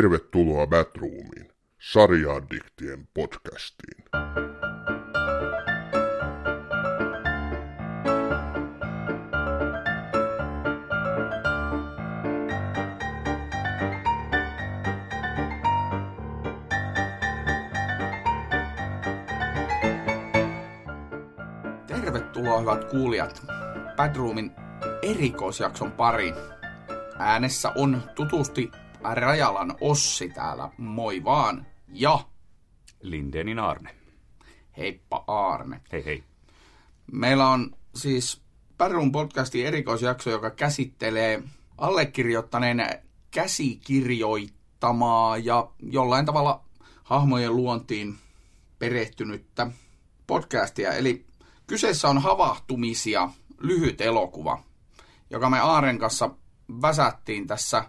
Tervetuloa Badroomiin, sarja-addiktien podcastiin. Tervetuloa hyvät kuulijat Badroomin erikoisjakson pariin. Äänessä on tutusti Rajalan Ossi täällä, moi vaan, ja Lindenin Arne. Heippa Arne. Hei hei. Meillä on siis Perun podcastin erikoisjakso, joka käsittelee allekirjoittaneen käsikirjoittamaa ja jollain tavalla hahmojen luontiin perehtynyttä podcastia. Eli kyseessä on Havahtumisia, lyhyt elokuva, joka me Aaren kanssa väsättiin tässä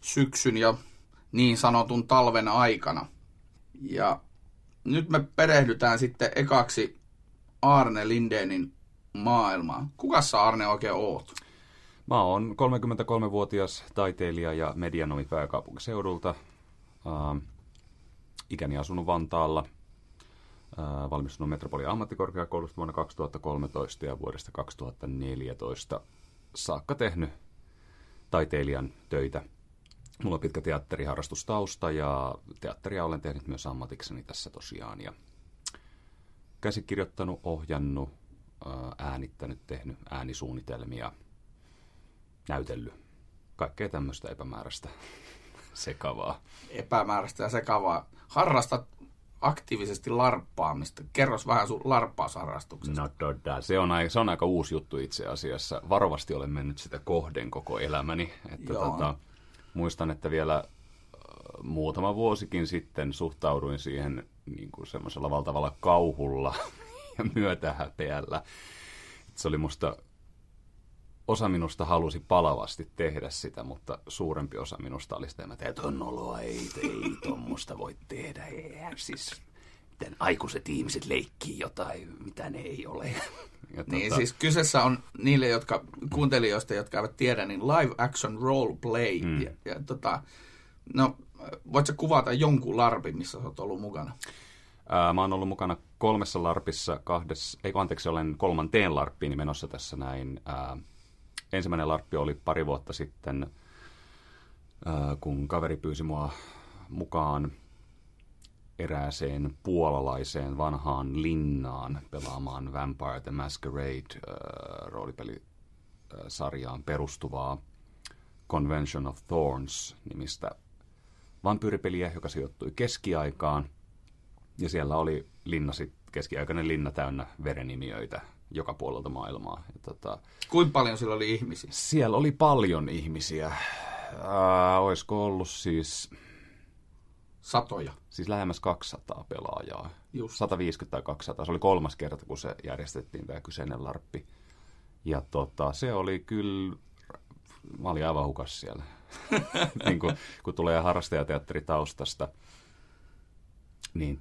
syksyn ja niin sanotun talven aikana. Ja nyt me perehdytään sitten ekaksi Arne Lindenin maailmaan. Kuka sä Arne oikein oot? Mä oon 33-vuotias taiteilija ja medianomi pääkaupunkiseudulta. Ikäni asunut Vantaalla. Valmistunut Metropolian ammattikorkeakoulusta vuonna 2013 ja vuodesta 2014 saakka tehnyt taiteilijan töitä. Mulla on pitkä teatteriharrastustausta ja teatteria olen tehnyt myös ammatikseni tässä tosiaan. Ja käsikirjoittanut, ohjannut, äänittänyt, tehnyt äänisuunnitelmia, näytellyt. Kaikkea tämmöistä epämääräistä sekavaa. Epämääräistä ja sekavaa. Harrastat aktiivisesti larppaamista. Kerros vähän sun larppausharrastuksesta. No totta. Se on aika uusi juttu itse asiassa. Varovasti olen mennyt sitä kohden koko elämäni. Että muistan, että vielä muutama vuosikin sitten suhtauduin siihen niin kuin semmoisella valtavalla kauhulla ja myötähäpeällä. Se oli musta, osa minusta halusi palavasti tehdä sitä, mutta suurempi osa minusta oli sitä, että noloa, ei tuommoista voi tehdä. Siis, miten aikuiset ihmiset leikkii jotain, mitä ne ei ole. Niin siis kyseessä on niille, jotka kuuntelijoista, jotka eivät tiedä, niin live action role play. No, voitko kuvata jonkun larpin, missä olet ollut mukana? Mä oon ollut mukana kolmessa larpissa, olen kolmanteen larppiin menossa tässä näin. Ensimmäinen larppi oli pari vuotta sitten, kun kaveri pyysi mua mukaan erääseen puolalaiseen vanhaan linnaan pelaamaan Vampire the Masquerade roolipelisarjaan perustuvaa Convention of Thorns nimistä vampyyripeliä, joka sijoittui keskiaikaan. Ja siellä oli linna, keskiaikainen linna täynnä verenimiöitä joka puolelta maailmaa. Ja kuinka paljon siellä oli ihmisiä? Siellä oli paljon ihmisiä. Olisiko ollut siis satoja. Siis lähemmäs 200 pelaajaa. Just. 150 tai 200. Se oli kolmas kerta, kun se järjestettiin tämä kyseinen larppi. Ja se oli kyllä, mä olin aivan hukas siellä. Niin kun tulee harrastajateatteritaustasta, niin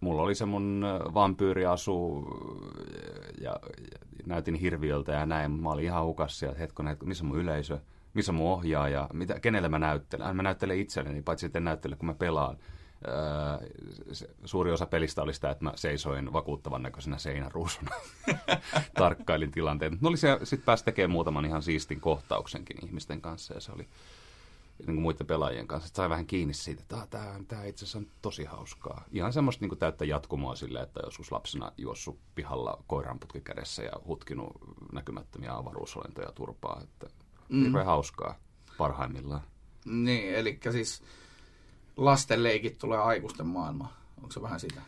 mulla oli se mun vampyyriasu ja näytin hirviöltä ja näin. Mä olin ihan hukas siellä. Hetkonen, missä mun yleisö? Missä mun ohjaaja? Kenelle mä näyttelen? Mä näyttelen itselleni, paitsi että en näyttele, kun mä pelaan. Suuri osa pelistä oli sitä, että mä seisoin vakuuttavan näköisenä seinäruusuna. Tarkkailin tilanteen. No sitten pääsi tekemään muutaman ihan siistin kohtauksenkin ihmisten kanssa. Ja se oli niin kuin muiden pelaajien kanssa. Että sai vähän kiinni siitä, että tämä itse asiassa on tosi hauskaa. Ihan semmoista niin kuin täyttä jatkumoa sille, että joskus lapsena juossut pihalla koiranputki kädessä ja hutkinut näkymättömiä avaruusolentoja turpaa, että hirveän hauskaa parhaimmillaan. Niin, eli siis lasten leikit tulee aikuisten maailmaan. Onko se vähän sitä?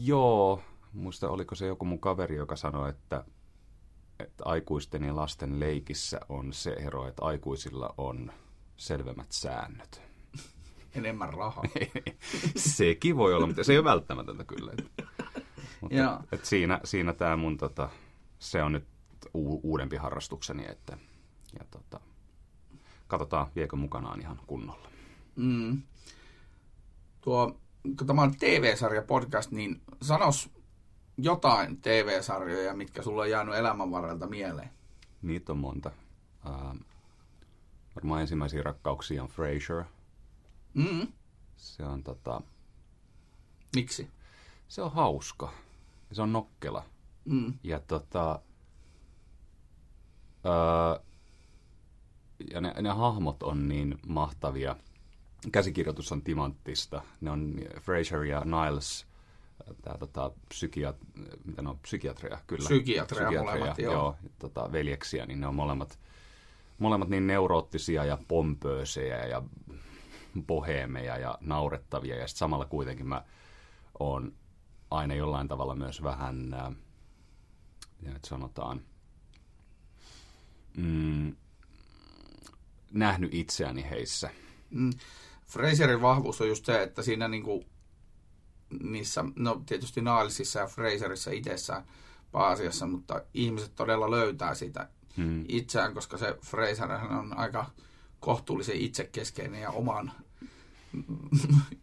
Joo. Muista oliko se joku mun kaveri, joka sanoi, että aikuisten ja lasten leikissä on se ero, että aikuisilla on selvemmät säännöt. Enemmän rahaa. Sekin voi olla, mutta se ei ole välttämätöntä kyllä. Mutta, siinä tämä mun, se on nyt uudempi harrastukseni, että ja katsotaan, viekö mukanaan ihan kunnolla. Kun tämä on TV-sarja podcast, niin sanos jotain TV-sarjoja, mitkä sulla on jäänyt elämän varrelta mieleen. Niitä on monta. varmaan ensimmäisiä rakkauksia on Frasier. Mm. Se on Miksi? Se on hauska. Se on nokkela. Mm. Ja ja ne hahmot on niin mahtavia. Käsikirjoitus on timanttista. Ne on Frasier ja Niles, psykiatreja, kyllä. Psykiatreja molemmat, joo. Veljeksiä, niin ne on molemmat niin neuroottisia ja pompöösejä ja boheemeja ja naurettavia. Ja sitten samalla kuitenkin mä oon aina jollain tavalla myös vähän, miten nyt sanotaan, nähnyt itseäni heissä. Frasierin vahvuus on just se, että siinä niinku niissä, no tietysti Nilesissa ja Frasierissa itsessään pääasiassa, mutta ihmiset todella löytää sitä itseään, koska se Frasier on aika kohtuullisen itsekeskeinen ja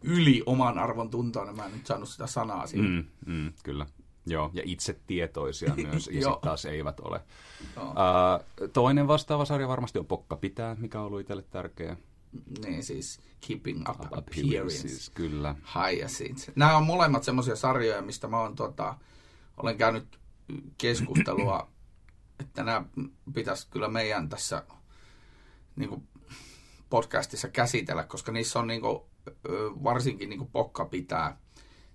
yli oman arvon tuntoon. Mä en nyt saanut sitä sanaa siinä. Kyllä. Joo, ja itsetietoisia myös, ja sitten taas eivät ole. Toinen vastaava sarja varmasti on Pokka pitää, mikä on ollut itselle tärkeä. Niin siis Keeping Up Appearances, kyllä. Hyacinth. Nämä on molemmat semmoisia sarjoja, mistä mä olen käynyt keskustelua, että nämä pitäisi kyllä meidän tässä niinku podcastissa käsitellä, koska niissä on niinku, varsinkin niinku Pokka pitää,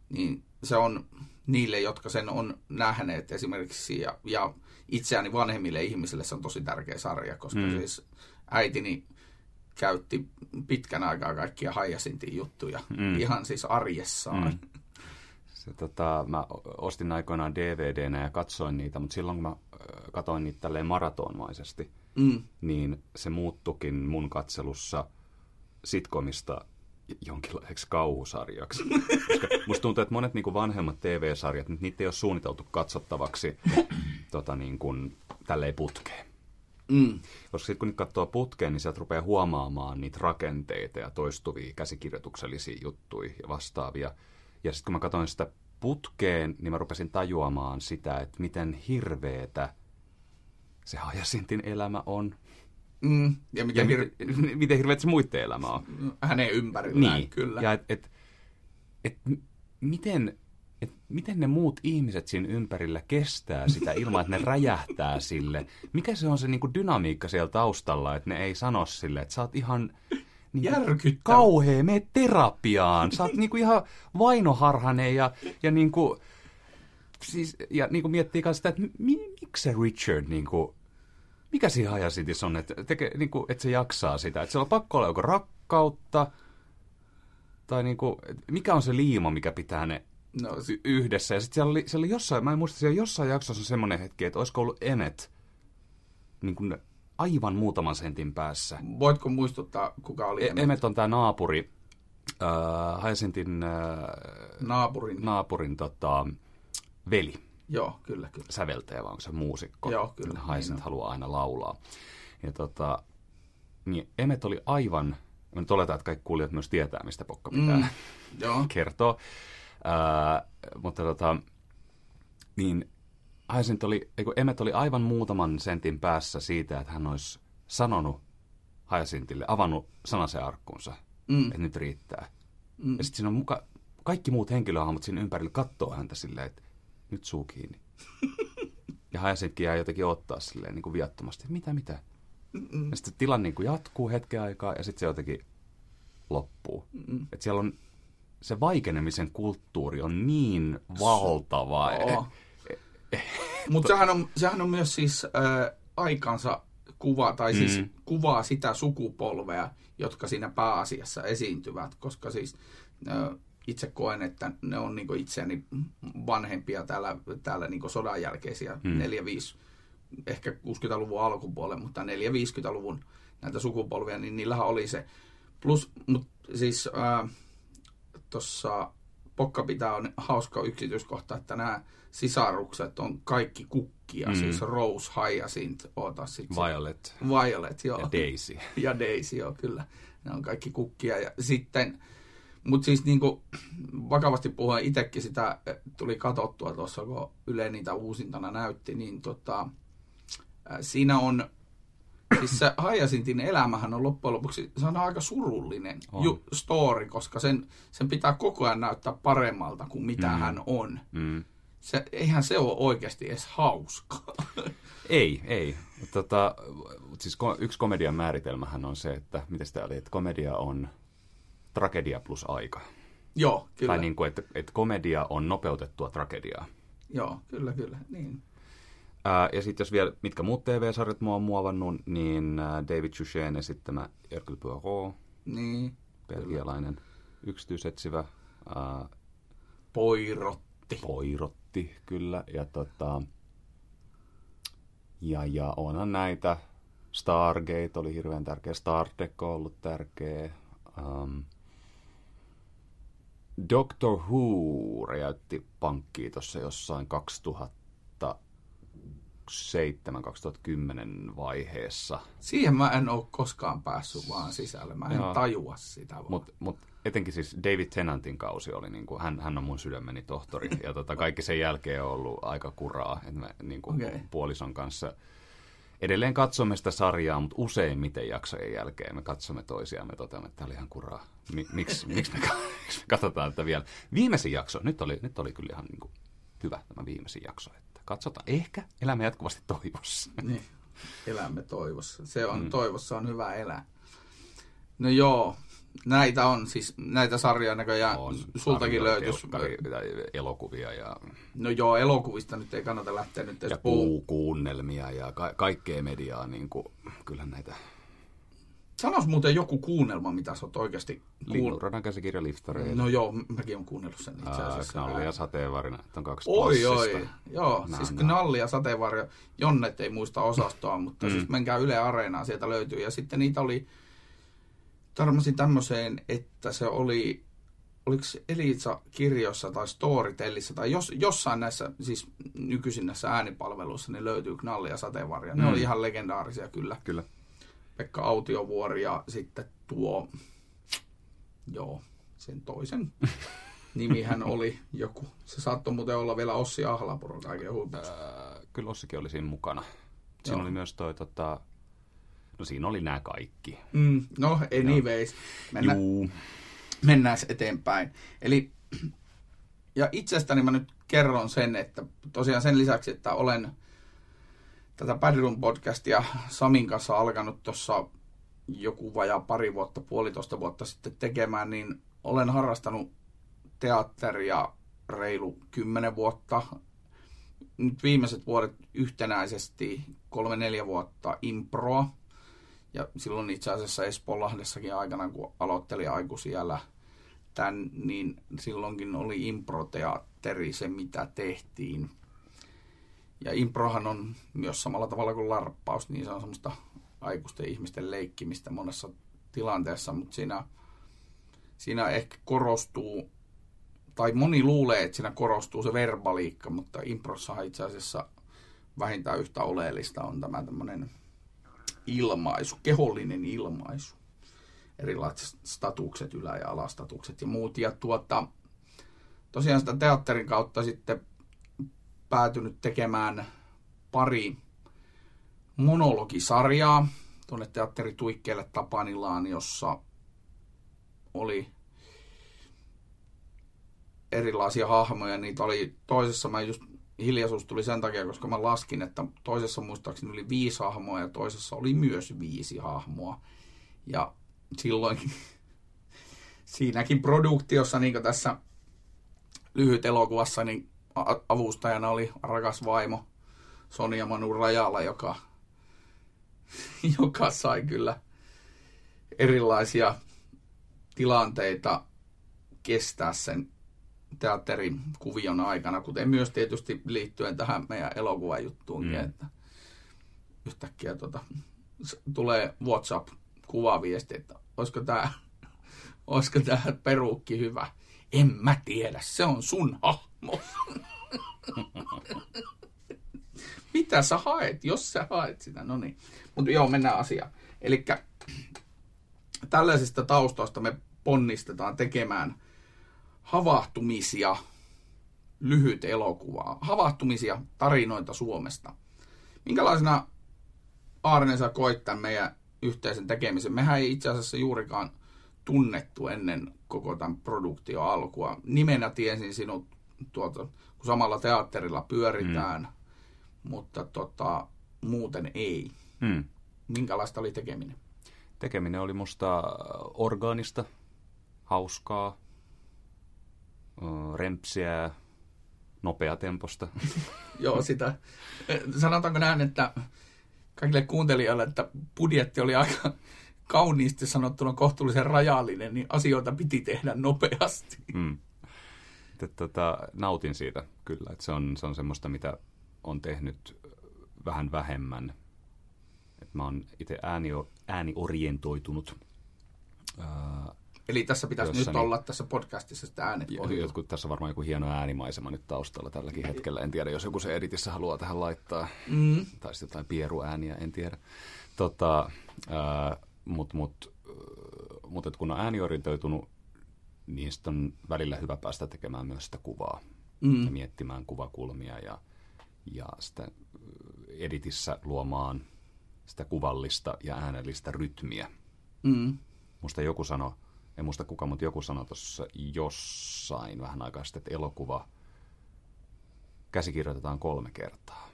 niin se on niille, jotka sen on nähneet esimerkiksi, ja itseäni vanhemmille ihmisille se on tosi tärkeä sarja, koska siis äitini käytti pitkän aikaa kaikkia Hyacintin juttuja, ihan siis arjessaan. Se, mä ostin aikoinaan DVDnä ja katsoin niitä, mutta silloin kun mä katsoin niitä tälleen maratonmaisesti, niin se muuttukin mun katselussa sitcomista jonkinlaiseksi kauhusarjaksi. Koska musta tuntuu, että monet niinku vanhemmat TV-sarjat, niitä ei ole suunniteltu katsottavaksi tälleen putkeen. Koska sitten kun niitä katsoo putkeen, niin sieltä rupeaa huomaamaan niitä rakenteita ja toistuvia käsikirjoituksellisia juttuja ja vastaavia. Ja sitten kun mä katsoin sitä putkeen, niin mä rupesin tajuamaan sitä, että miten hirveetä se Hyacintin elämä on. Ja miten hirveetä se muiden elämä on. Hänen ympärillään, niin. Kyllä. Ja miten ne muut ihmiset siinä ympärillä kestää sitä ilman, että ne räjähtää sille? Mikä se on se niin kuin dynamiikka siellä taustalla, että ne ei sano sille, että sä oot ihan niin kauhea, mene terapiaan. Sä oot niin kuin ihan vainoharhainen ja, niin kuin, siis, ja niin kuin miettii myös sitä, että miksi se Richard, niin kuin, mikä siinä Hyacinthissa on, niin kuin, että se jaksaa sitä. Että siellä on pakko olla joku rakkautta tai niin kuin, mikä on se liima, mikä pitää ne yhdessä. Ja sitten siellä oli jossain, mä en muista, siellä jossain jaksossa on semmoinen hetki, että olisiko ollut Emmet niin kuin aivan muutaman sentin päässä. Voitko muistuttaa, kuka oli Emmet? Emmet on tämä naapuri, Hyacinthin naapurin veli. Joo, kyllä. Säveltäjä, vaan onko se muusikko? Joo, kyllä. Hyacinth haluaa aina laulaa. Ja niin Emmet oli aivan, mä nyt oletan, että kaikki kuulijat myös tietää, mistä Pokka pitää kertoa. Mutta niin Emmet oli aivan muutaman sentin päässä siitä, että hän olisi sanonut Hyacinthille, avannut sanasen arkkuunsa, että nyt riittää. Ja sitten siinä on kaikki muut henkilöhahmot siinä ympärillä katsoo häntä silleen, että nyt suu kiinni. Ja Hyacinthkin jää jotenkin odottaa silleen niin kuin viattomasti, että mitä. Ja sitten tilanne niin kuin jatkuu hetken aikaa ja sitten se jotenkin loppuu. Että siellä on se vaikenemisen kulttuuri on niin valtava. Mutta sehän on myös siis aikansa kuva, tai siis kuvaa sitä sukupolvea, jotka siinä pääasiassa esiintyvät, koska siis itse koen, että ne on niinku itseäni vanhempia täällä niinku sodan jälkeisiä 4-5, ehkä 60-luvun alkupuolella, mutta 4-50-luvun näitä sukupolvia, niin niillähän oli se. Plus, mut siis tuossa Pokka pitää on hauska yksityiskohta, että nämä sisarukset on kaikki kukkia, siis Rose, Hyacinth, Violet, joo. Ja Daisy. Ja Daisy, joo, kyllä. Ne on kaikki kukkia. Ja sitten, mutta siis niinku, vakavasti puhuen itsekin sitä tuli katsottua tuossa, kun Yle niitä uusintana näytti, niin siinä on Siis se Hyacinthin elämähän on loppujen lopuksi, se on aika surullinen story, koska sen pitää koko ajan näyttää paremmalta kuin mitä hän on. Mm. Se, eihän se ole oikeasti edes hauskaa. Ei. Siis yksi komedian määritelmähän on se, että mitä sitä oli, että komedia on tragedia plus aika. Joo, kyllä. Tai niin kuin, että komedia on nopeutettua tragediaa. Joo, kyllä, niin. Ja sitten jos vielä, mitkä muut TV-sarjat mua on muovannut, niin David Suchet esittämä Hercule Poirot, niin, belgialainen yksityisetsivä. Poirotti, kyllä. Ja onhan näitä. Stargate oli hirveän tärkeä, Star Trek on ollut tärkeä. Doctor Who räjäytti pankkiin tuossa jossain 2007-2010 vaiheessa. Siihen mä en ole koskaan päässyt vaan sisälle. Mä en tajua sitä vaan. Mut etenkin siis David Tennantin kausi oli, niin kuin, hän on mun sydämeni tohtori. Ja kaikki sen jälkeen on ollut aika kuraa. Että mä niin kuin puolison kanssa edelleen katsomme sitä sarjaa, mutta useimmiten jaksojen jälkeen me katsomme toisiaan. Me toteamme, että tämä oli ihan kuraa. Miksi me katsotaan tätä vielä? Viimeisin jakso. Nyt oli kyllä ihan niin kuin hyvä tämä viimeisin jakso. Katsotaan. Ehkä elämme jatkuvasti toivossa. Niin. Elämme toivossa. Se on toivossa on hyvä elää. No joo, näitä on siis näitä sarjoja näköjään. On, sultakin löytyisi elokuvia ja no joo, elokuvista nyt ei kannata lähteä nyt edes kuunnelmia ja kaikkea mediaa niinku kyllä näitä. Sanois muuten joku kuunnelma, mitä sä oot oikeasti Linnunradan käsikirja Liftari. No joo, mäkin olen kuunnellut sen itse asiassa. Knalli ja Sateenvarjo, on kaksi klassista. Oi, joo, siis Knalli ja Sateenvarjo, Jonnet ei muista osastoa, mutta siis menkää Yle Areenaan, sieltä löytyy. Ja sitten niitä oli, tarmasin tämmöiseen, että se oli, oliko Elitsa-kirjoissa tai Storytellissä tai jossain näissä, siis nykyisin näissä äänipalveluissa, niin löytyy Knalli ja Sateenvarjo. Ne oli ihan legendaarisia kyllä. Pekka Autiovuori ja sitten sen toisen nimihän oli joku. Se saattoi muuten olla vielä Ossi Ahlapuro kaiken huipussa. Kyllä Ossikin oli siinä mukana. Siinä oli myös siinä oli nämä kaikki. No anyways, mennään eteenpäin. Eli ja itsestäni mä nyt kerron sen, että tosiaan sen lisäksi, että olen tätä Badroom-podcastia Samin kanssa alkanut tuossa joku vajaa puolitoista vuotta sitten tekemään, niin olen harrastanut teatteria reilu 10 vuotta. Nyt viimeiset vuodet yhtenäisesti 3-4 vuotta improa. Ja silloin itse asiassa Espoonlahdessakin aikana, kun aloittelin aikuisiällä tämän, niin silloinkin oli improteatteri se, mitä tehtiin. Ja improhan on myös samalla tavalla kuin larppaus, niin se on semmoista aikuisten ihmisten leikkimistä monessa tilanteessa, mutta siinä ehkä korostuu, tai moni luulee, että siinä korostuu se verbaliikka, mutta improssahan itse asiassa vähintään yhtä oleellista on tämä tämmöinen ilmaisu, kehollinen ilmaisu. Erilaiset statukset, ylä- ja alastatukset ja muut. Ja tosiaan sitä teatterin kautta sitten päätynyt tekemään 2 monologisarjaa tuonne teatterituikkeelle Tapanilaan, jossa oli erilaisia hahmoja. Niitä oli toisessa, mä just hiljaisuus tuli sen takia, koska mä laskin, että toisessa muistaakseni oli 5 hahmoa ja toisessa oli myös 5 hahmoa. Ja silloin siinäkin produktiossa, niin kuin tässä lyhyt elokuvassa, niin avustajana oli rakas vaimo Sonja Manu Rajala, joka sai kyllä erilaisia tilanteita kestää sen teatterin kuvion aikana, kuten myös tietysti liittyen tähän meidän elokuvajuttuunkin, että yhtäkkiä tulee WhatsApp-kuvaviesti, että olisiko tämä peruukki hyvä. En mä tiedä, se on sun hahmo. Mitä sä haet, jos sä haet sitä? No niin. Mutta joo, mennään asiaan. Elikkä tällaisista taustoista me ponnistetaan tekemään havahtumisia, lyhyt elokuvaa. Havahtumisia, tarinoita Suomesta. Minkälaisena aarneensa koittaa meidän yhteisen tekemisen. Mehän ei itse asiassa juurikaan tunnettu ennen koko tämän produktion alkua. Nimenä tiesin sinut, kun samalla teatterilla pyöritään, mutta muuten ei. Mm. Minkälaista oli tekeminen? Tekeminen oli musta orgaanista, hauskaa, rempsiä, nopeatemposta. Joo, sitä. Sanotaanko näin, että kaikille kuuntelijoille, että budjetti oli aika kauniisti sanottuna kohtuullisen rajallinen, niin asioita piti tehdä nopeasti. Mm. Nautin siitä kyllä, että se on semmoista, mitä on tehnyt vähän vähemmän. Et mä oon itse ääniorientoitunut. Eli tässä pitäisi nyt olla tässä podcastissa sitä äänet. Tässä on varmaan joku hieno äänimaisema nyt taustalla tälläkin hetkellä. En tiedä, jos joku se editissä haluaa tähän laittaa. Mm. Tai sitten jotain pieruääniä, en tiedä. Mutta kun on ääniorientoitunut, niin sitten on välillä hyvä päästä tekemään myös sitä kuvaa. Mm. Ja miettimään kuvakulmia ja sitä editissä luomaan sitä kuvallista ja äänellistä rytmiä. Mm. Musta joku sanoi, en muista kuka, mutta joku sanoi tuossa jossain vähän aikaa sitten, että elokuva käsikirjoitetaan 3 kertaa.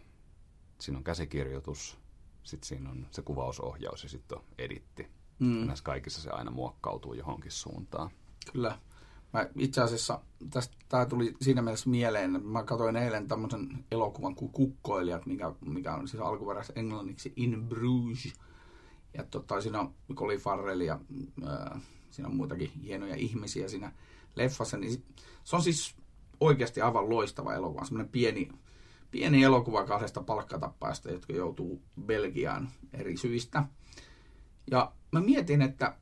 Siinä on käsikirjoitus, sitten siinä on se kuvausohjaus ja sitten on editti. Mm. Näissä kaikissa se aina muokkautuu johonkin suuntaan. Kyllä. Mä itse asiassa, tämä tuli siinä mielessä mieleen, että mä katsoin eilen tämmöisen elokuvan kuin Kukkoilijat, mikä on siis alkuperäisesti englanniksi In Bruges. Ja siinä on Colin Farrell ja siinä on muitakin hienoja ihmisiä siinä leffassa. Niin se on siis oikeasti aivan loistava elokuva. Semmoinen pieni elokuva 2 palkkatappaista, jotka joutuu Belgiaan eri syistä. Ja mä mietin, että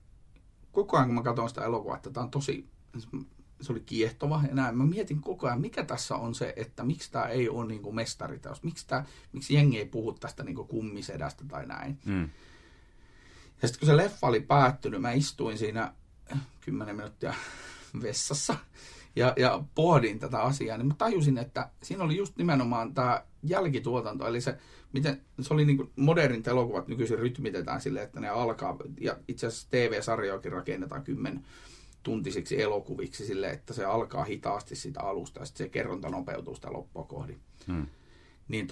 koko ajan kun mä katsoin sitä elokuvaa, että tämä on tosi... Se oli kiehtova ja näin. Mä mietin koko ajan, mikä tässä on se, että miksi tämä ei ole niin kuin mestariteos. Miksi jengi ei puhu tästä niin kuin kummisedästä tai näin. Mm. Ja sitten kun se leffa oli päättynyt, mä istuin siinä 10 minuuttia vessassa ja pohdin tätä asiaa. Niin mä tajusin, että siinä oli just nimenomaan tämä jälkituotanto. Eli se oli niin kuin modernit elokuvat nykyisin rytmitetään silleen, että ne alkaa. Ja itse asiassa TV-sarjoakin rakennetaan 10-tuntisiksi elokuviksi sille, että se alkaa hitaasti sitä alusta ja sitten se kerronta nopeutuu sitä loppua kohdi. Hmm. Niin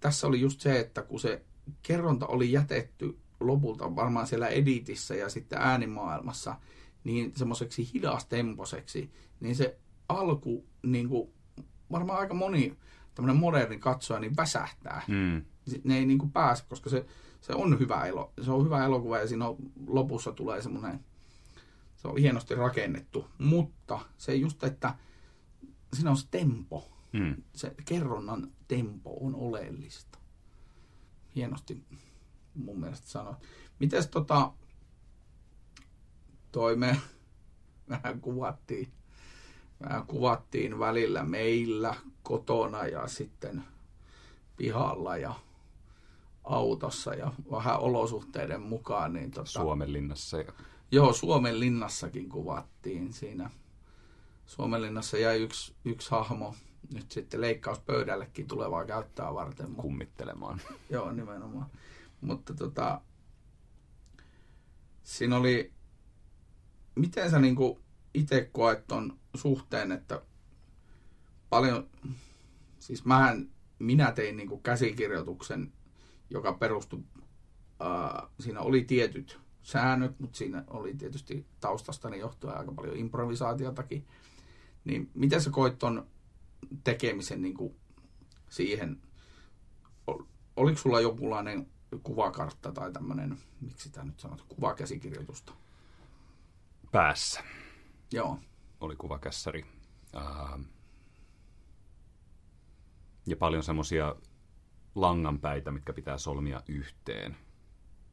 tässä oli just se, että kun se kerronta oli jätetty lopulta varmaan siellä editissä ja sitten äänimaailmassa niin semmoiseksi hidastemposeksi, niin se alku niin kuin varmaan aika moni tämmöinen moderni katsoja niin väsähtää. Hmm. Ne ei niin kuin pääse, koska se on hyvä se on hyvä elokuva ja siinä lopussa tulee semmoinen. Se on hienosti rakennettu, mutta se just, että siinä on se tempo. Mm. Se kerronnan tempo on oleellista. Hienosti mun mielestä sanoit. Mites toi me kuvattiin välillä meillä kotona ja sitten pihalla ja autossa ja vähän olosuhteiden mukaan. Niin Suomen linnassa ja... Joo, Suomen linnassakin kuvattiin siinä. Suomen linnassa jäi yksi hahmo nyt sitten leikkauspöydällekin tulevaa käyttää varten. Kummittelemaan. Joo, nimenomaan. Mutta siinä oli, miten sä niinku itse koet ton suhteen, että paljon, siis minä tein niinku käsikirjoituksen, joka perustui, siinä oli tietyt säännöt, mutta siinä oli tietysti taustastani johtuen aika paljon improvisaatiotakin. Niin miten sä koit ton tekemisen niin kuin siihen? Oliko sulla jonkunlainen kuvakartta tai tämmöinen, miksi tämä nyt sanot, kuvakäsikirjoitusta? Päässä. Joo. Oli kuvakässäri. Ja paljon semmoisia langanpäitä, mitkä pitää solmia yhteen.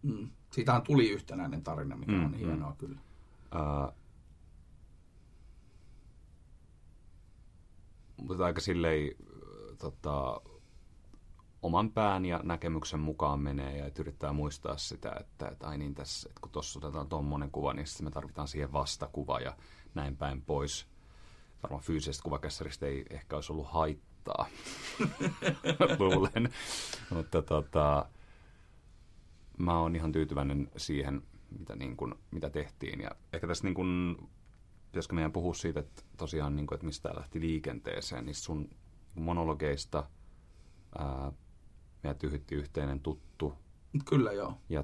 Mm. Siitähän tuli yhtenäinen tarina, mikä on hienoa kyllä. Mutta aika silleen oman pään ja näkemyksen mukaan menee ja yrittää muistaa sitä, että ai niin tässä, että kun tuossa otetaan tuommoinen kuva, niin sitten me tarvitaan siihen vastakuva ja näin päin pois. Varmaan fyysisestä kuvakässäristä ei ehkä olisi ollut haittaa, luulen. Mutta mä oon ihan tyytyväinen siihen, mitä, niin kun, mitä tehtiin. Ja ehkä tässä, niin kun, pitäisikö meidän puhua siitä, että tosiaan, niin kun, että mistä lähti liikenteeseen, niistä sun monologeista meidät yhytti yhteinen tuttu. Kyllä joo. Ja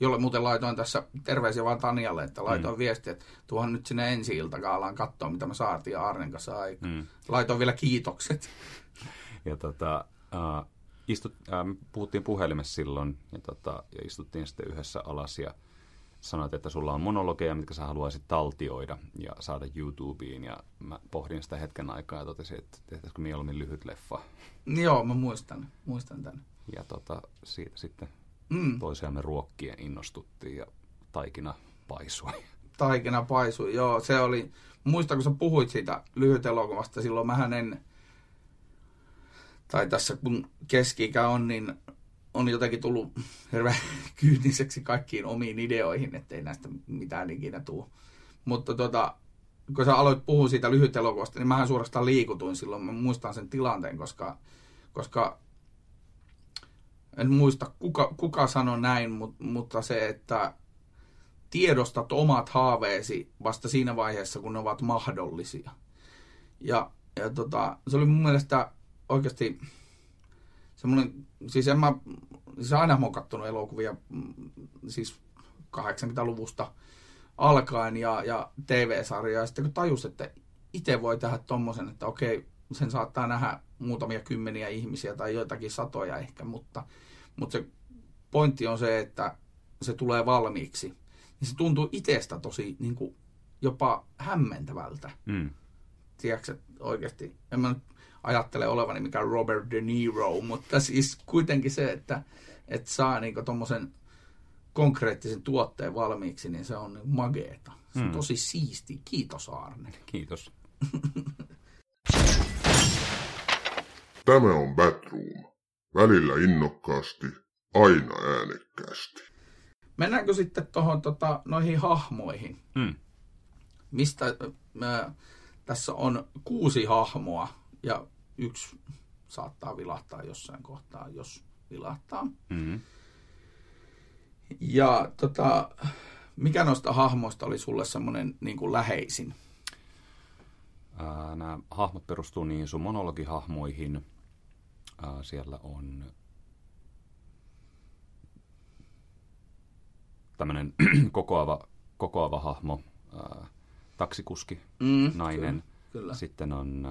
jolle muuten laitoin tässä terveisiä vaan Tanialle, että laitoin viestiä, että tuohan nyt sinne ensi-iltakaalaan katsoa, mitä me saatiin Arnen kanssa aikaa. Laitoin vielä kiitokset. Ja puhuttiin puhelimessa silloin ja istuttiin sitten yhdessä alas ja sanoit, että sulla on monologeja, mitkä sä haluaisit taltioida ja saada YouTubeen. Ja mä pohdin sitä hetken aikaa ja totesin, että tehtäisikö mieluummin lyhyt leffa. Joo, mä muistan tämän. Ja siitä sitten toisiamme ruokkien innostuttiin ja taikina paisui. Taikina paisui, joo. Se oli, muistan kun sä puhuit siitä lyhyt elokuvasta, silloin mähän tai tässä kun keski-ikä on, niin on jotenkin tullut hirveän kyyniseksi kaikkiin omiin ideoihin, ettei näistä mitään ikinä tule. Mutta kun sä aloit puhua siitä lyhyt elokuvasta, niin mähän suorastaan liikutuin silloin. Mä muistan sen tilanteen, koska en muista, kuka sanoi näin, mutta se, että tiedostat omat haaveesi vasta siinä vaiheessa, kun ne ovat mahdollisia. Ja se oli mun mielestä oikeasti semmoinen, siis aina mä oon kattonut elokuvia, siis 80-luvusta alkaen ja TV-sarjaa. Ja sitten kun tajus, että itse voi tehdä tommosen, että okei, sen saattaa nähdä muutamia kymmeniä ihmisiä tai joitakin satoja ehkä, mutta se pointti on se, että se tulee valmiiksi. Niin se tuntuu itsestä tosi niin kuin jopa hämmentävältä. Tiedätkö oikeasti? En mä nyt ajattele olevani mikään Robert De Niro, mutta siis kuitenkin se, että saa niinku tommosen konkreettisen tuotteen valmiiksi, niin se on mageeta. Se on tosi siisti. Kiitos Arne. Kiitos. Tämä on Badroom. Välillä innokkaasti, aina äänekkäästi. Mennäänkö sitten tuohon noihin hahmoihin? Mistä tässä on 6 hahmoa ja 1 saattaa vilahtaa jossain kohtaa, jos vilahtaa. Ja mikä noista hahmoista oli sulle semmoinen niin kuin läheisin? Nämä hahmot perustuu niin sun monologihahmoihin. Siellä on tämmöinen kokoava hahmo, taksikuski, nainen. Kyllä. Sitten on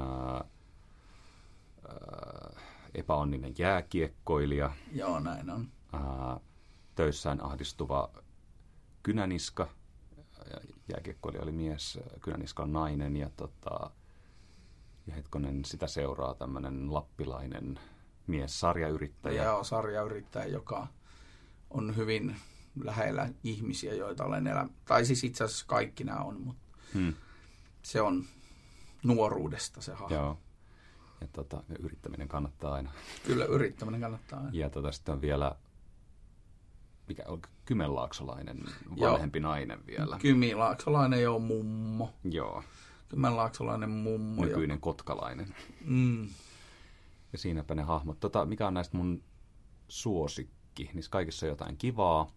epäonninen jääkiekkoilija. Joo, näin on. Töissään ahdistuva kynäniska. Jääkiekkoilija oli mies, kynäniska on nainen ja hetkonen, sitä seuraa tämmöinen lappilainen mies, sarjayrittäjä. Joo, sarjayrittäjä, joka on hyvin lähellä ihmisiä, joita olen elänyt. Tai siis itse asiassa kaikki nämä on, mutta se on nuoruudesta se hahmo. Joo, ja yrittäminen kannattaa aina. Kyllä, yrittäminen kannattaa aina. Ja sitten on vielä, mikä on kymenlaaksolainen, vanhempi nainen vielä. Kymenlaaksolainen jo mummo. Joo. Kymenlaaksolainen mummo. Nykyinen kotkalainen. Ja siinäpä ne hahmot. Mikä on näistä mun suosikki? Niissä kaikissa on jotain kivaa.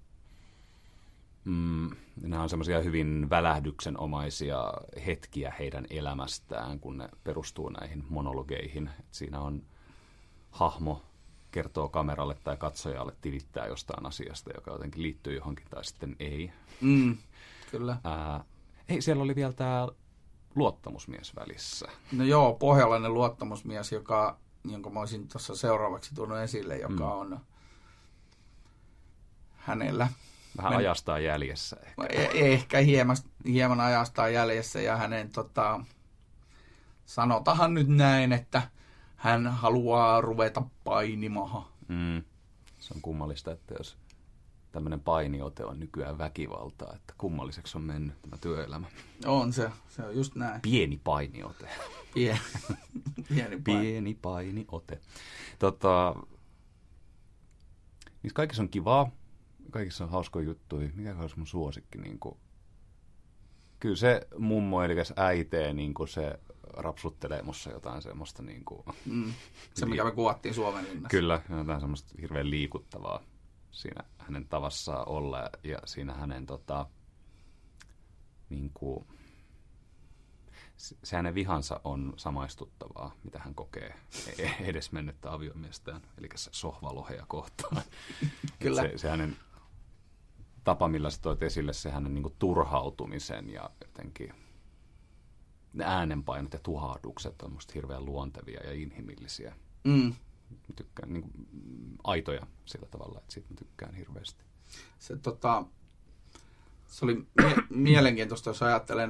Nämä on semmoisia hyvin välähdyksenomaisia hetkiä heidän elämästään, kun ne perustuu näihin monologeihin. Et siinä on hahmo kertoo kameralle tai katsojalle, tilittää jostain asiasta, joka jotenkin liittyy johonkin tai sitten ei. Kyllä. Siellä oli vielä tämä luottamusmies välissä. No joo, pohjalainen luottamusmies, jonka mä olisin tuossa seuraavaksi tuonut esille, joka on hänellä. Vähän ajastaa jäljessä ehkä. Ehkä hieman ajastaa jäljessä ja hänen sanotahan nyt näin, että hän haluaa ruveta painimahan. Se on kummallista, että jos tämmöinen painiote on nykyään väkivaltaa, että kummalliseksi on mennyt tämä työelämä. On se on just näin. Pieni painiote. Pieni painiote. Niissä kaikissa on kivaa. Kaikissa on hauskoja juttuja. Mikä olisi mun suosikki? Kyllä se mummo, eli äitee, se rapsuttelee musta jotain semmoista. Se, mikä me kuvattiin Suomen linnassa. Kyllä, jotain semmoista hirveän liikuttavaa. siinä hänen tavassaan olla ja siinä hänen niinku se hänen vihansa on samaistuttavaa, mitä hän kokee edesmennyttä aviomiestään, eli se sohvalohea kohtaan. Kyllä. Se hänen tapa, millä sä toit esille, se hänen niinku turhautumisen ja jotenkin ne äänenpainot ja tuhahdukset on musta hirveän luontevia ja inhimillisiä. Mm. Tykkään niinku aitoja sillä tavalla, että siitä mä tykkään hirveästi. Se, se oli mielenkiintoista, jos ajattelee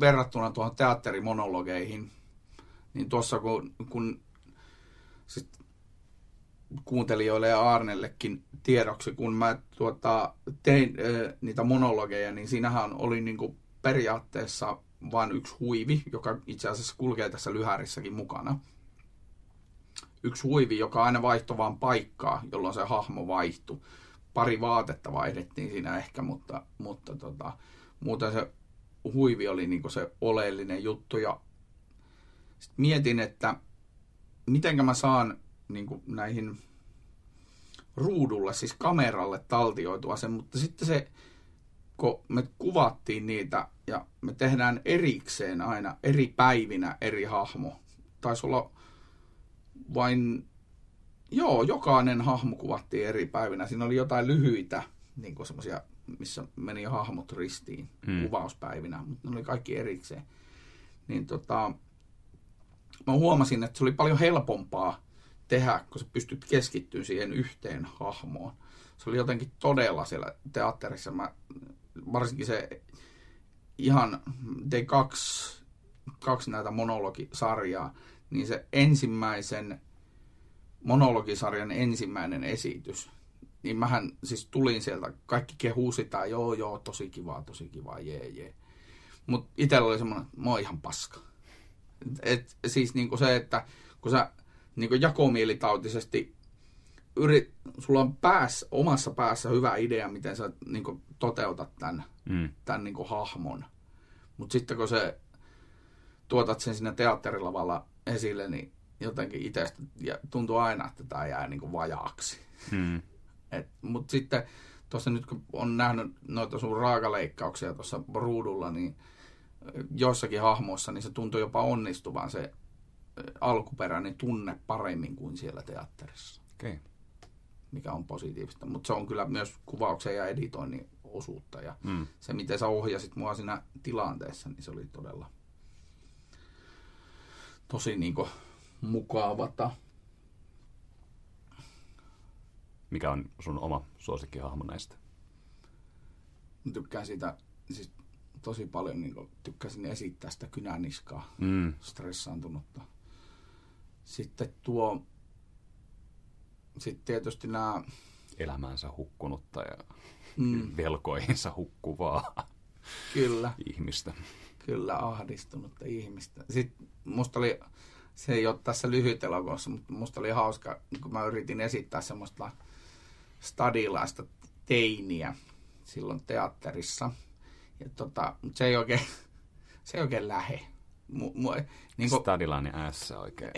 verrattuna tuohon teatterimonologeihin, niin tuossa kun sit kuuntelijoille ja Arnellekin tiedoksi, kun mä tein niitä monologeja, niin siinähän oli niinku periaatteessa vain yksi huivi, joka itse asiassa kulkee tässä lyhärissäkin mukana. Yksi huivi, joka aina vaihtoi vaan paikkaa, jolloin se hahmo vaihtui. Pari vaatetta vaihdettiin siinä ehkä, mutta muuten se huivi oli niinku se oleellinen juttu. Ja sit mietin, että mitenkä mä saan niinku näihin ruudulle, siis kameralle taltioitua sen, mutta sitten se, kun me kuvattiin niitä ja me tehdään erikseen aina eri päivinä eri hahmo. Taisi olla jokainen hahmo kuvattiin eri päivinä. Siinä oli jotain lyhyitä, niin kuin semmoisia, missä meni hahmot ristiin kuvauspäivinä, mutta ne oli kaikki erikseen. Niin mä huomasin, että se oli paljon helpompaa tehdä, kun sä pystyt keskittymään siihen yhteen hahmoon. Se oli jotenkin todella siellä teatterissa. Mä varsinkin se tein kaksi näitä monologisarjaa, niin se ensimmäisen monologisarjan ensimmäinen esitys, niin mähän siis tulin sieltä, kaikki kehuu sitä, joo, tosi kivaa, jee. Mut itellä oli semmoinen, mä oon ihan paska. Et siis niinku se, että kun sä niinku jakomielitautisesti sulla on omassa päässä hyvä idea, miten sä niinku toteutat tän niinku hahmon. Mut sitten kun se tuotat sen siinä teatterilavalla esille, niin jotenkin itsestä tuntuu aina, että tämä jää niinku vajaaksi. Mm. Mutta sitten tuossa nyt, kun on nähnyt noita sun raakaleikkauksia tuossa ruudulla, niin joissakin hahmoissa niin se tuntuu jopa onnistuvan se alkuperäinen tunne paremmin kuin siellä teatterissa. Okay. Mikä on positiivista. Mutta se on kyllä myös kuvauksen ja editoinnin osuutta. Ja se, miten sä ohjasit mua siinä tilanteessa, niin se oli todella tosi niinku mukavata. Mikä on sun oma suosikkihahmo näistä? Tykkään siitä siis tosi paljon. Niin tykkäsin esittää sitä kynäniskaa, stressaantunutta. Sitten tietysti nämä elämäänsä hukkunutta ja velkoihinsa hukkuvaa kyllä ihmistä. Kyllä, ahdistunutta ihmistä. Sitten musta oli, se ei ole tässä lyhyt elokuvassa, mutta musta oli hauska, kun mä yritin esittää semmoista stadilaista teiniä silloin teatterissa. Ja se ei oikein lähe. Stadilainen ässä oikein.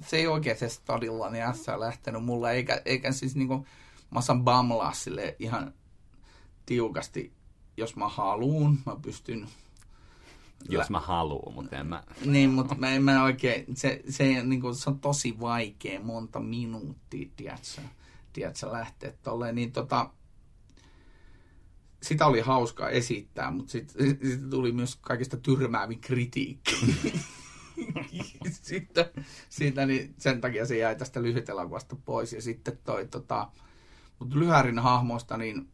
Se ei oikein se stadilainen ässä lähtenyt mulla, eikä siis niinku, mä saan bamlaa sille ihan tiukasti. Jos mä haluun, mä pystyn. Jos mä haluun, mutta en mä. Niin, mutta mä en mä oikein. Se on tosi vaikea monta minuuttia, tiedätkö lähteä tolleen. Niin sitä oli hauskaa esittää, mutta sitten tuli myös kaikista tyrmäävin kritiikki. Siitä niin sen takia se jäi tästä lyhytelokuvasta pois. Ja sitten mutta lyhärin hahmosta niin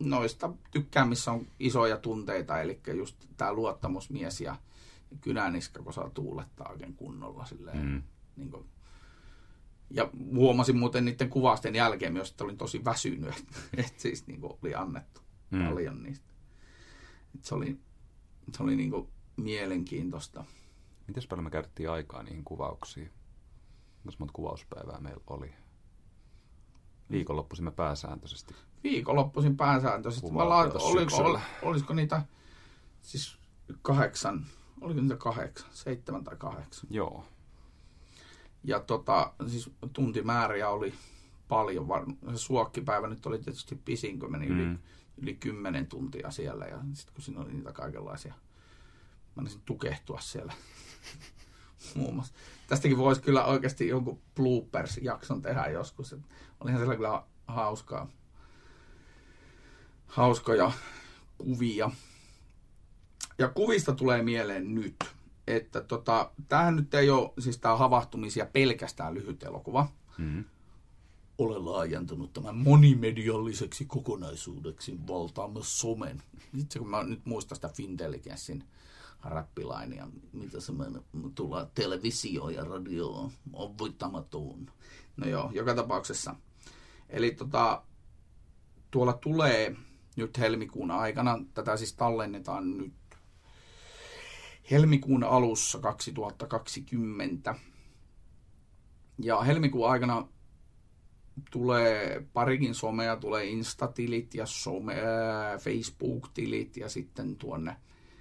noista tykkään, missä on isoja tunteita, eli just tämä luottamusmies ja kynäniska, kun saa tuulettaa oikein kunnolla. Silleen, niin kuin. Ja huomasin muuten niiden kuvasten jälkeen myös, että olin tosi väsynyt, että siis niin kuin oli annettu paljon niistä. Et se oli niin kuin mielenkiintoista. Mites paljon me käytettiin aikaa niihin kuvauksiin? Mitäs monta kuvauspäivää meillä oli? Viikonloppuisin pääsääntöisesti. Olisiko niitä siis 7 tai 8? Joo. Ja siis tuntimääriä oli paljon. Se suokkipäivä nyt oli tietysti pisin, kun meni yli 10 tuntia siellä. Ja sitten kun siinä oli niitä kaikenlaisia, mä annasin tukehtua siellä muun muassa. Tästäkin voisi kyllä oikeasti jonkun bloopers-jakson tehdä joskus. Et olihan siellä kyllä hauskoja kuvia. Ja kuvista tulee mieleen nyt, että tämähän nyt ei ole, siis tämä Havahtumisia pelkästään lyhyt elokuva. Mm-hmm. Olen laajentunut tämän monimedialliseksi kokonaisuudeksi valtaamme somen. Itse kun mä nyt muistan sitä Fintelligenssin räppilainia, mitä se tulee televisioon ja radioon, on voittamaton. No joo, joka tapauksessa. Eli tuolla tulee nyt helmikuun aikana, tätä siis tallennetaan nyt helmikuun alussa 2020. Ja helmikuun aikana tulee parikin somea, tulee Insta-tilit ja Facebook-tilit ja sitten tuonne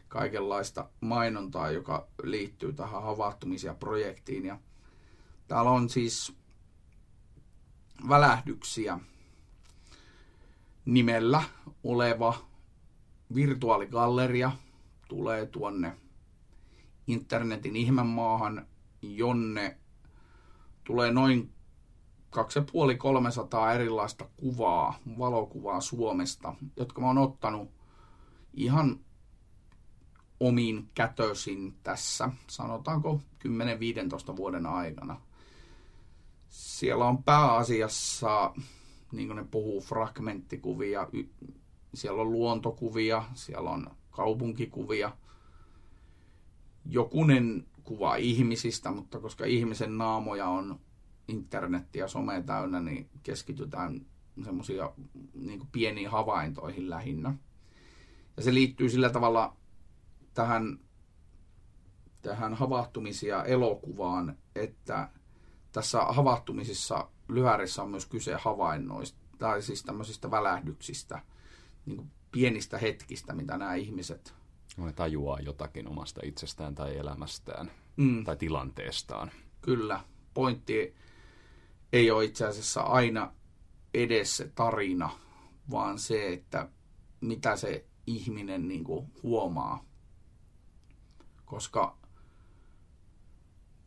kaikenlaista mainontaa, joka liittyy tähän Havahtumisia projektiin. Ja täällä on siis Välähdyksiä nimellä oleva virtuaaligalleria tulee tuonne internetin ihmemaahan, jonne tulee noin 250-300 erilaista kuvaa, valokuvaa Suomesta, jotka mä oon ottanut ihan omiin kätösin tässä, sanotaanko 10-15 vuoden aikana. Siellä on pääasiassa, niin kuin ne puhuu, fragmenttikuvia, siellä on luontokuvia, siellä on kaupunkikuvia, jokunen kuva ihmisistä, mutta koska ihmisen naamoja on internettiä ja somea täynnä, niin keskitytään semmoisia niin pieniin havaintoihin lähinnä. Ja se liittyy sillä tavalla tähän Havahtumisia elokuvaan, että tässä Havahtumisissa lyhärissä on myös kyse havainnoista, tai siis tämmöisistä välähdyksistä, niin pienistä hetkistä, mitä nämä ihmiset... Ne tajuaa jotakin omasta itsestään tai elämästään tai tilanteestaan. Kyllä. Pointti ei ole itse asiassa aina edes se tarina, vaan se, että mitä se ihminen niin kuin huomaa. Koska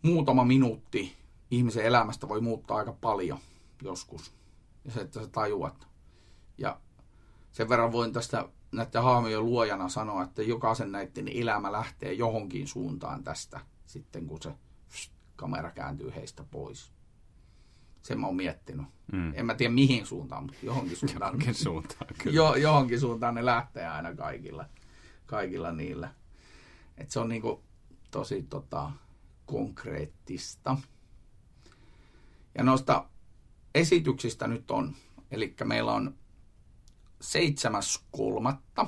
muutama minuutti ihmisen elämästä voi muuttaa aika paljon joskus. Ja se, että sä tajuat. Ja sen verran voin tästä näiden hahmojen luojana sanoa, että jokaisen näiden elämä lähtee johonkin suuntaan tästä sitten, kun se kamera kääntyy heistä pois. Sen mä oon miettinyt. En mä tiedä mihin suuntaan, mutta johonkin suuntaan. Johonkin suuntaan, kyllä. Johonkin suuntaan ne lähtee aina kaikilla niillä. Et se on niinku tosi konkreettista. Ja noista esityksistä nyt on, eli meillä on 7.3.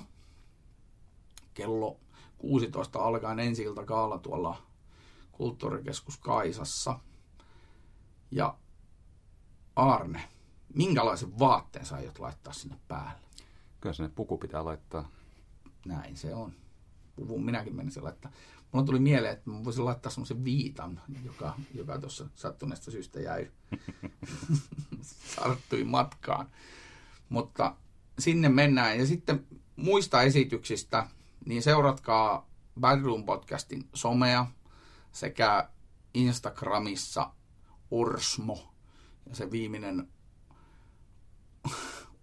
kello 16 alkaen ensi-iltagaala tuolla Kulttuurikeskus Kaisassa. Ja Arne, minkälaisen vaatteen sä aiot laittaa sinne päälle? Kyllä sinne puku pitää laittaa. Näin se on. Puvun minäkin menisin laittaa. Mulla tuli mieleen, että mä voisin laittaa semmoisen viitan, joka tuossa sattuneesta syystä jäi sarttui matkaan. Mutta sinne mennään. Ja sitten muista esityksistä, niin seuratkaa Badroom-podcastin somea sekä Instagramissa Orsmo. Ja se viimeinen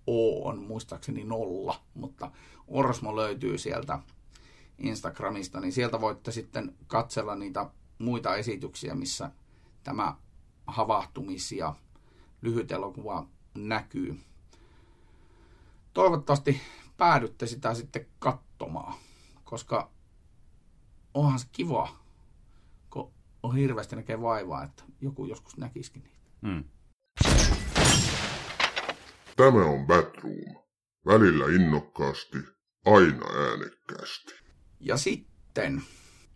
O on muistaakseni 0, mutta Orsmo löytyy sieltä Instagramista. Niin sieltä voitte sitten katsella niitä muita esityksiä, missä tämä Havahtumisia lyhyt elokuva näkyy. Toivottavasti päädytte sitä sitten katsomaan, koska onhan se kiva, kun on hirveästi näkee vaivaa, että joku joskus näkisikin niitä. Tämä on Batroom. Välillä innokkaasti, aina äänekkäästi. Ja sitten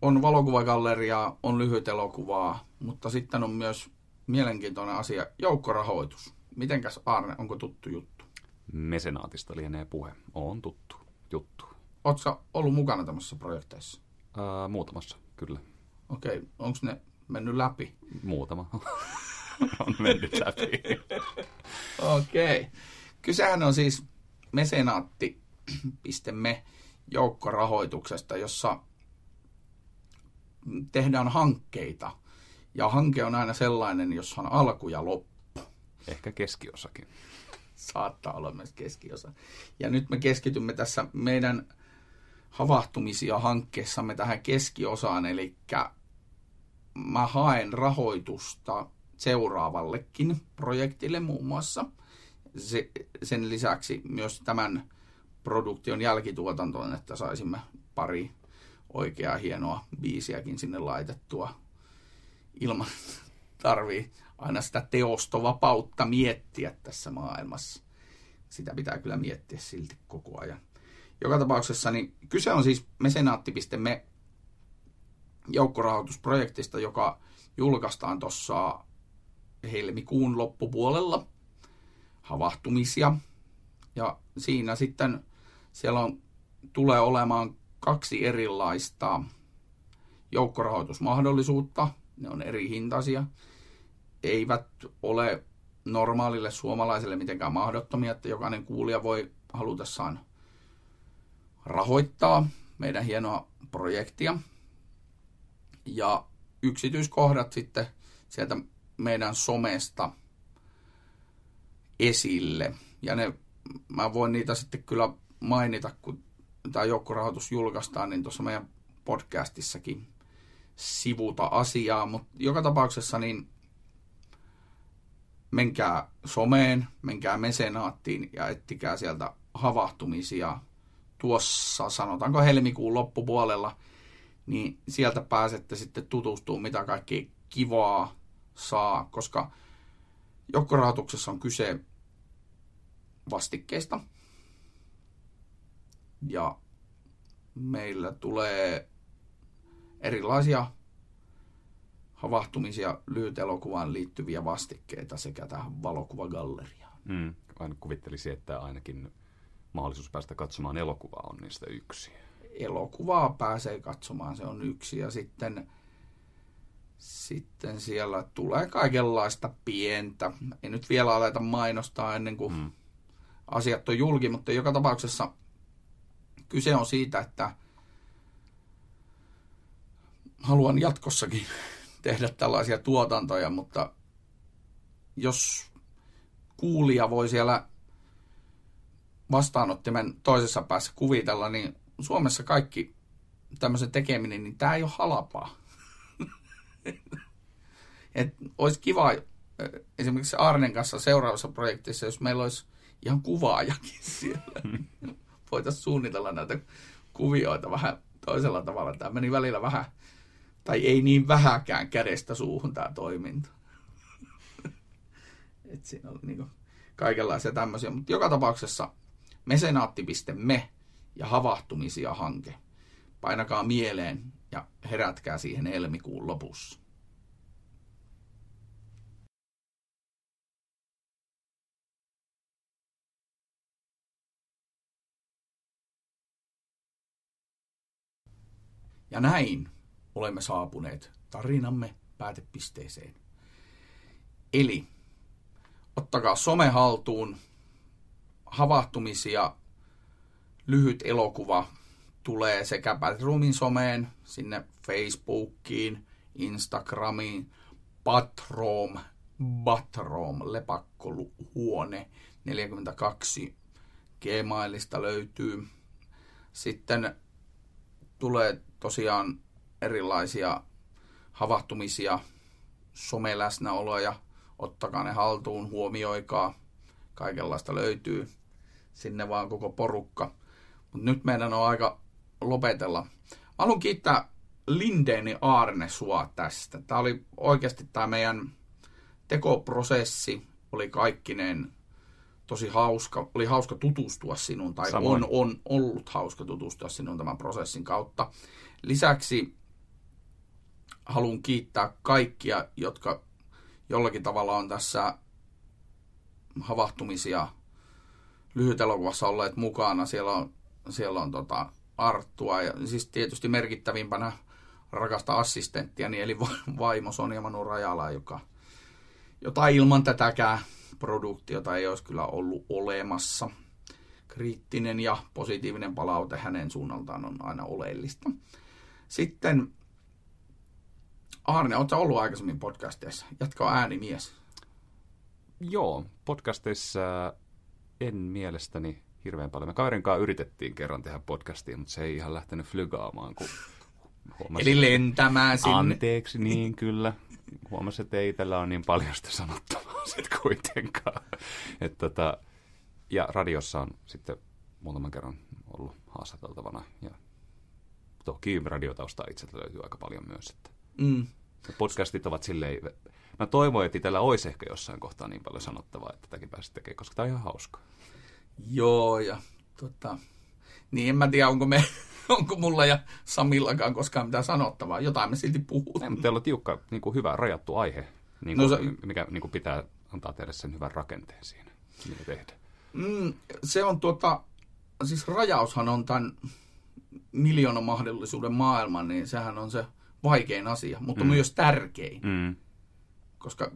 on valokuvagalleria, on lyhyt elokuvaa, mutta sitten on myös mielenkiintoinen asia, joukkorahoitus. Mitenkäs Arne, onko tuttu juttu? Mesenaatista lienee puhe. On tuttu juttu. Oletko ollut mukana tämmöisessä projekteissa? Muutamassa, kyllä. Okei. Onko ne mennyt läpi? Muutama on mennyt läpi. Okei. Okay. Kysehän on siis mesenaatti.me joukkorahoituksesta, jossa tehdään hankkeita. Ja hanke on aina sellainen, jossa on alku ja loppu. Ehkä keskiosakin. Saattaa olla myös keskiosa. Ja nyt me keskitymme tässä meidän havahtumisia hankkeessamme tähän keskiosaan, eli mä haen rahoitusta seuraavallekin projektille muun muassa. Sen lisäksi myös tämän produktion jälkituotantoon, että saisimme pari oikeaa hienoa biisiäkin sinne laitettua ilman tarvii aina sitä teostovapautta miettiä tässä maailmassa. Sitä pitää kyllä miettiä silti koko ajan. Joka tapauksessa niin kyse on siis mesenaatti.me joukkorahoitusprojektista, joka julkaistaan tuossa helmikuun loppupuolella, havahtumisia. Ja siinä sitten siellä tulee olemaan 2 erilaista joukkorahoitusmahdollisuutta. Ne on eri hintaisia. Eivät ole normaalille suomalaiselle mitenkään mahdottomia, että jokainen kuulija voi halutessaan rahoittaa meidän hienoa projektia. Ja yksityiskohdat sitten sieltä meidän somesta esille. Ja mä voin niitä sitten kyllä mainita, kun tämä joukkorahoitus julkaistaan, niin tuossa meidän podcastissakin sivuta asiaa. Mutta joka tapauksessa niin menkää someen, menkää mesenaattiin ja ettikää sieltä havahtumisia. Tuossa sanotaanko helmikuun loppupuolella, niin sieltä pääsette sitten tutustumaan, mitä kaikkea kivaa saa, koska joukkorahoituksessa on kyse vastikkeista. Ja meillä tulee erilaisia havahtumisia, lyhytelokuvaan liittyviä vastikkeita sekä tähän valokuvagalleriaan. Aina kuvittelisin, että ainakin mahdollisuus päästä katsomaan elokuvaa on niistä yksi. Elokuvaa pääsee katsomaan, se on yksi. Ja sitten siellä tulee kaikenlaista pientä. Ei nyt vielä aleta mainostaa ennen kuin asiat on julki, mutta joka tapauksessa kyse on siitä, että haluan jatkossakin tehdä tällaisia tuotantoja, mutta jos kuulija voi siellä vastaanottimen toisessa päässä kuvitella, niin Suomessa kaikki tämmöisen tekeminen, niin tämä ei ole halpaa. Olisi kiva esimerkiksi Arnen kanssa seuraavassa projektissa, jos meillä olisi ihan kuvaajakin siellä. Voitaisiin suunnitella näitä kuvioita vähän toisella tavalla. Tämä meni välillä vähän, tai ei niin vähäkään kädestä suuhun tämä toiminta. Et siinä oli niinku kaikenlaisia tämmöisiä, mutta joka tapauksessa mesenaatti.me ja havahtumisia hanke. Painakaa mieleen ja herätkää siihen helmikuun lopussa. Ja näin olemme saapuneet tarinamme päätepisteeseen. Eli ottakaa some haltuun, havahtumisia, lyhyt elokuva tulee sekä Badroomin someen, sinne Facebookiin, Instagramiin, Badroom, lepakkoluhuone 42 Gmailista löytyy. Sitten tulee tosiaan erilaisia havahtumisia, someläsnäoloja, ottakaa ne haltuun, huomioikaa, kaikenlaista löytyy, sinne vaan koko porukka. Mut nyt meidän on aika lopetella. Haluan kiittää Lindinen Arne sua tästä. Tämä oli oikeasti tämä meidän tekoprosessi, oli kaikkineen tosi hauska. Oli hauska tutustua sinuun, tai on ollut hauska tutustua sinuun tämän prosessin kautta. Lisäksi haluan kiittää kaikkia, jotka jollakin tavalla on tässä havahtumisia lyhytelokuvassa olleet mukana. Siellä on Arttua ja siis tietysti merkittävimpänä rakasta assistenttiani, eli vaimo Sonja Manu Rajala, jota ilman tätäkään produktiota ei olisi kyllä ollut olemassa. Kriittinen ja positiivinen palaute hänen suunnaltaan on aina oleellista. Sitten, Arne, oletko ollut aikaisemmin podcasteissa? Jatkaa äänimies. Joo, podcasteissa en mielestäni hirveän paljon. Me kaverin kanssa yritettiin kerran tehdä podcastia, mutta se ei ihan lähtenyt flygaamaan, kun huomasin, eli lentämään sinne. Anteeksi, niin kyllä. Huomasin, että ei tällä ole niin paljon sitä sanottavaa sitten kuitenkaan. Ja radiossa on sitten muutaman kerran ollut haastateltavana. Ja toki radiotaustaa itseltä löytyy aika paljon myös. Podcastit ovat silleen... Mä toivon, että itsellä olisi ehkä jossain kohtaa niin paljon sanottavaa, että tätäkin pääsit tekemään, koska tämä on ihan hauskaa. Joo, ja niin en mä tiedä, onko mulla ja Samillakaan koskaan mitään sanottavaa. Jotain me silti puhutaan. Ei, mutta teillä on tiukka, niin kuin hyvä rajattu aihe, mikä niin kuin pitää antaa tehdä sen hyvän rakenteen siinä, mitä tehdä. Se on siis rajaushan on tämän miljoonan mahdollisuuden maailma, niin sehän on se vaikein asia, mutta myös tärkein. Koska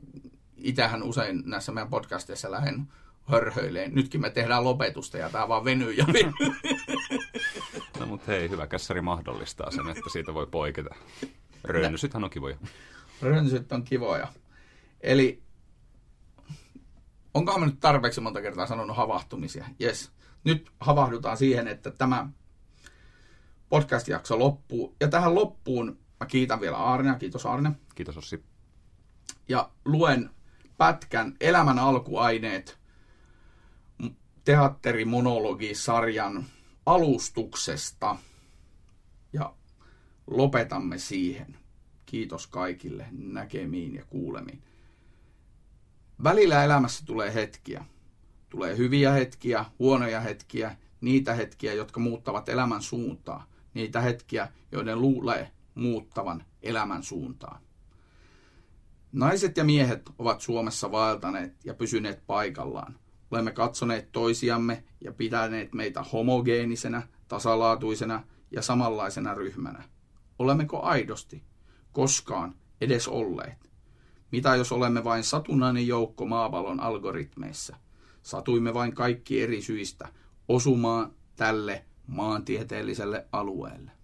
itähän usein näissä meidän podcasteissa lähden hörhöileen. Nytkin me tehdään lopetusta ja tämä vaan venyy ja venyy. No mutta hei, hyvä kässäri mahdollistaa sen, että siitä voi poiketa. Rönsythän on kivoja. Rönsyt on kivoja. Eli onkohan me nyt tarpeeksi monta kertaa sanonut havahtumisia? Jes. Nyt havahdutaan siihen, että tämä podcast-jakso loppuu. Ja tähän loppuun mä kiitän vielä Arnea. Kiitos Arne. Kiitos Ossi. Ja luen pätkän Elämän alkuaineet teatterimonologisarjan alustuksesta ja lopetamme siihen. Kiitos kaikille näkemiin ja kuulemiin. Välillä elämässä tulee hetkiä. Tulee hyviä hetkiä, huonoja hetkiä, niitä hetkiä, jotka muuttavat elämän suuntaa. Niitä hetkiä, joiden luulee muuttavan elämän suuntaa. Naiset ja miehet ovat Suomessa vaeltaneet ja pysyneet paikallaan. Olemme katsoneet toisiamme ja pitäneet meitä homogeenisenä, tasalaatuisena ja samanlaisena ryhmänä. Olemmeko aidosti koskaan edes olleet? Mitä jos olemme vain satunnainen joukko maapallon algoritmeissa? Satuimme vain kaikki eri syistä osumaan tälle maantieteelliselle alueelle.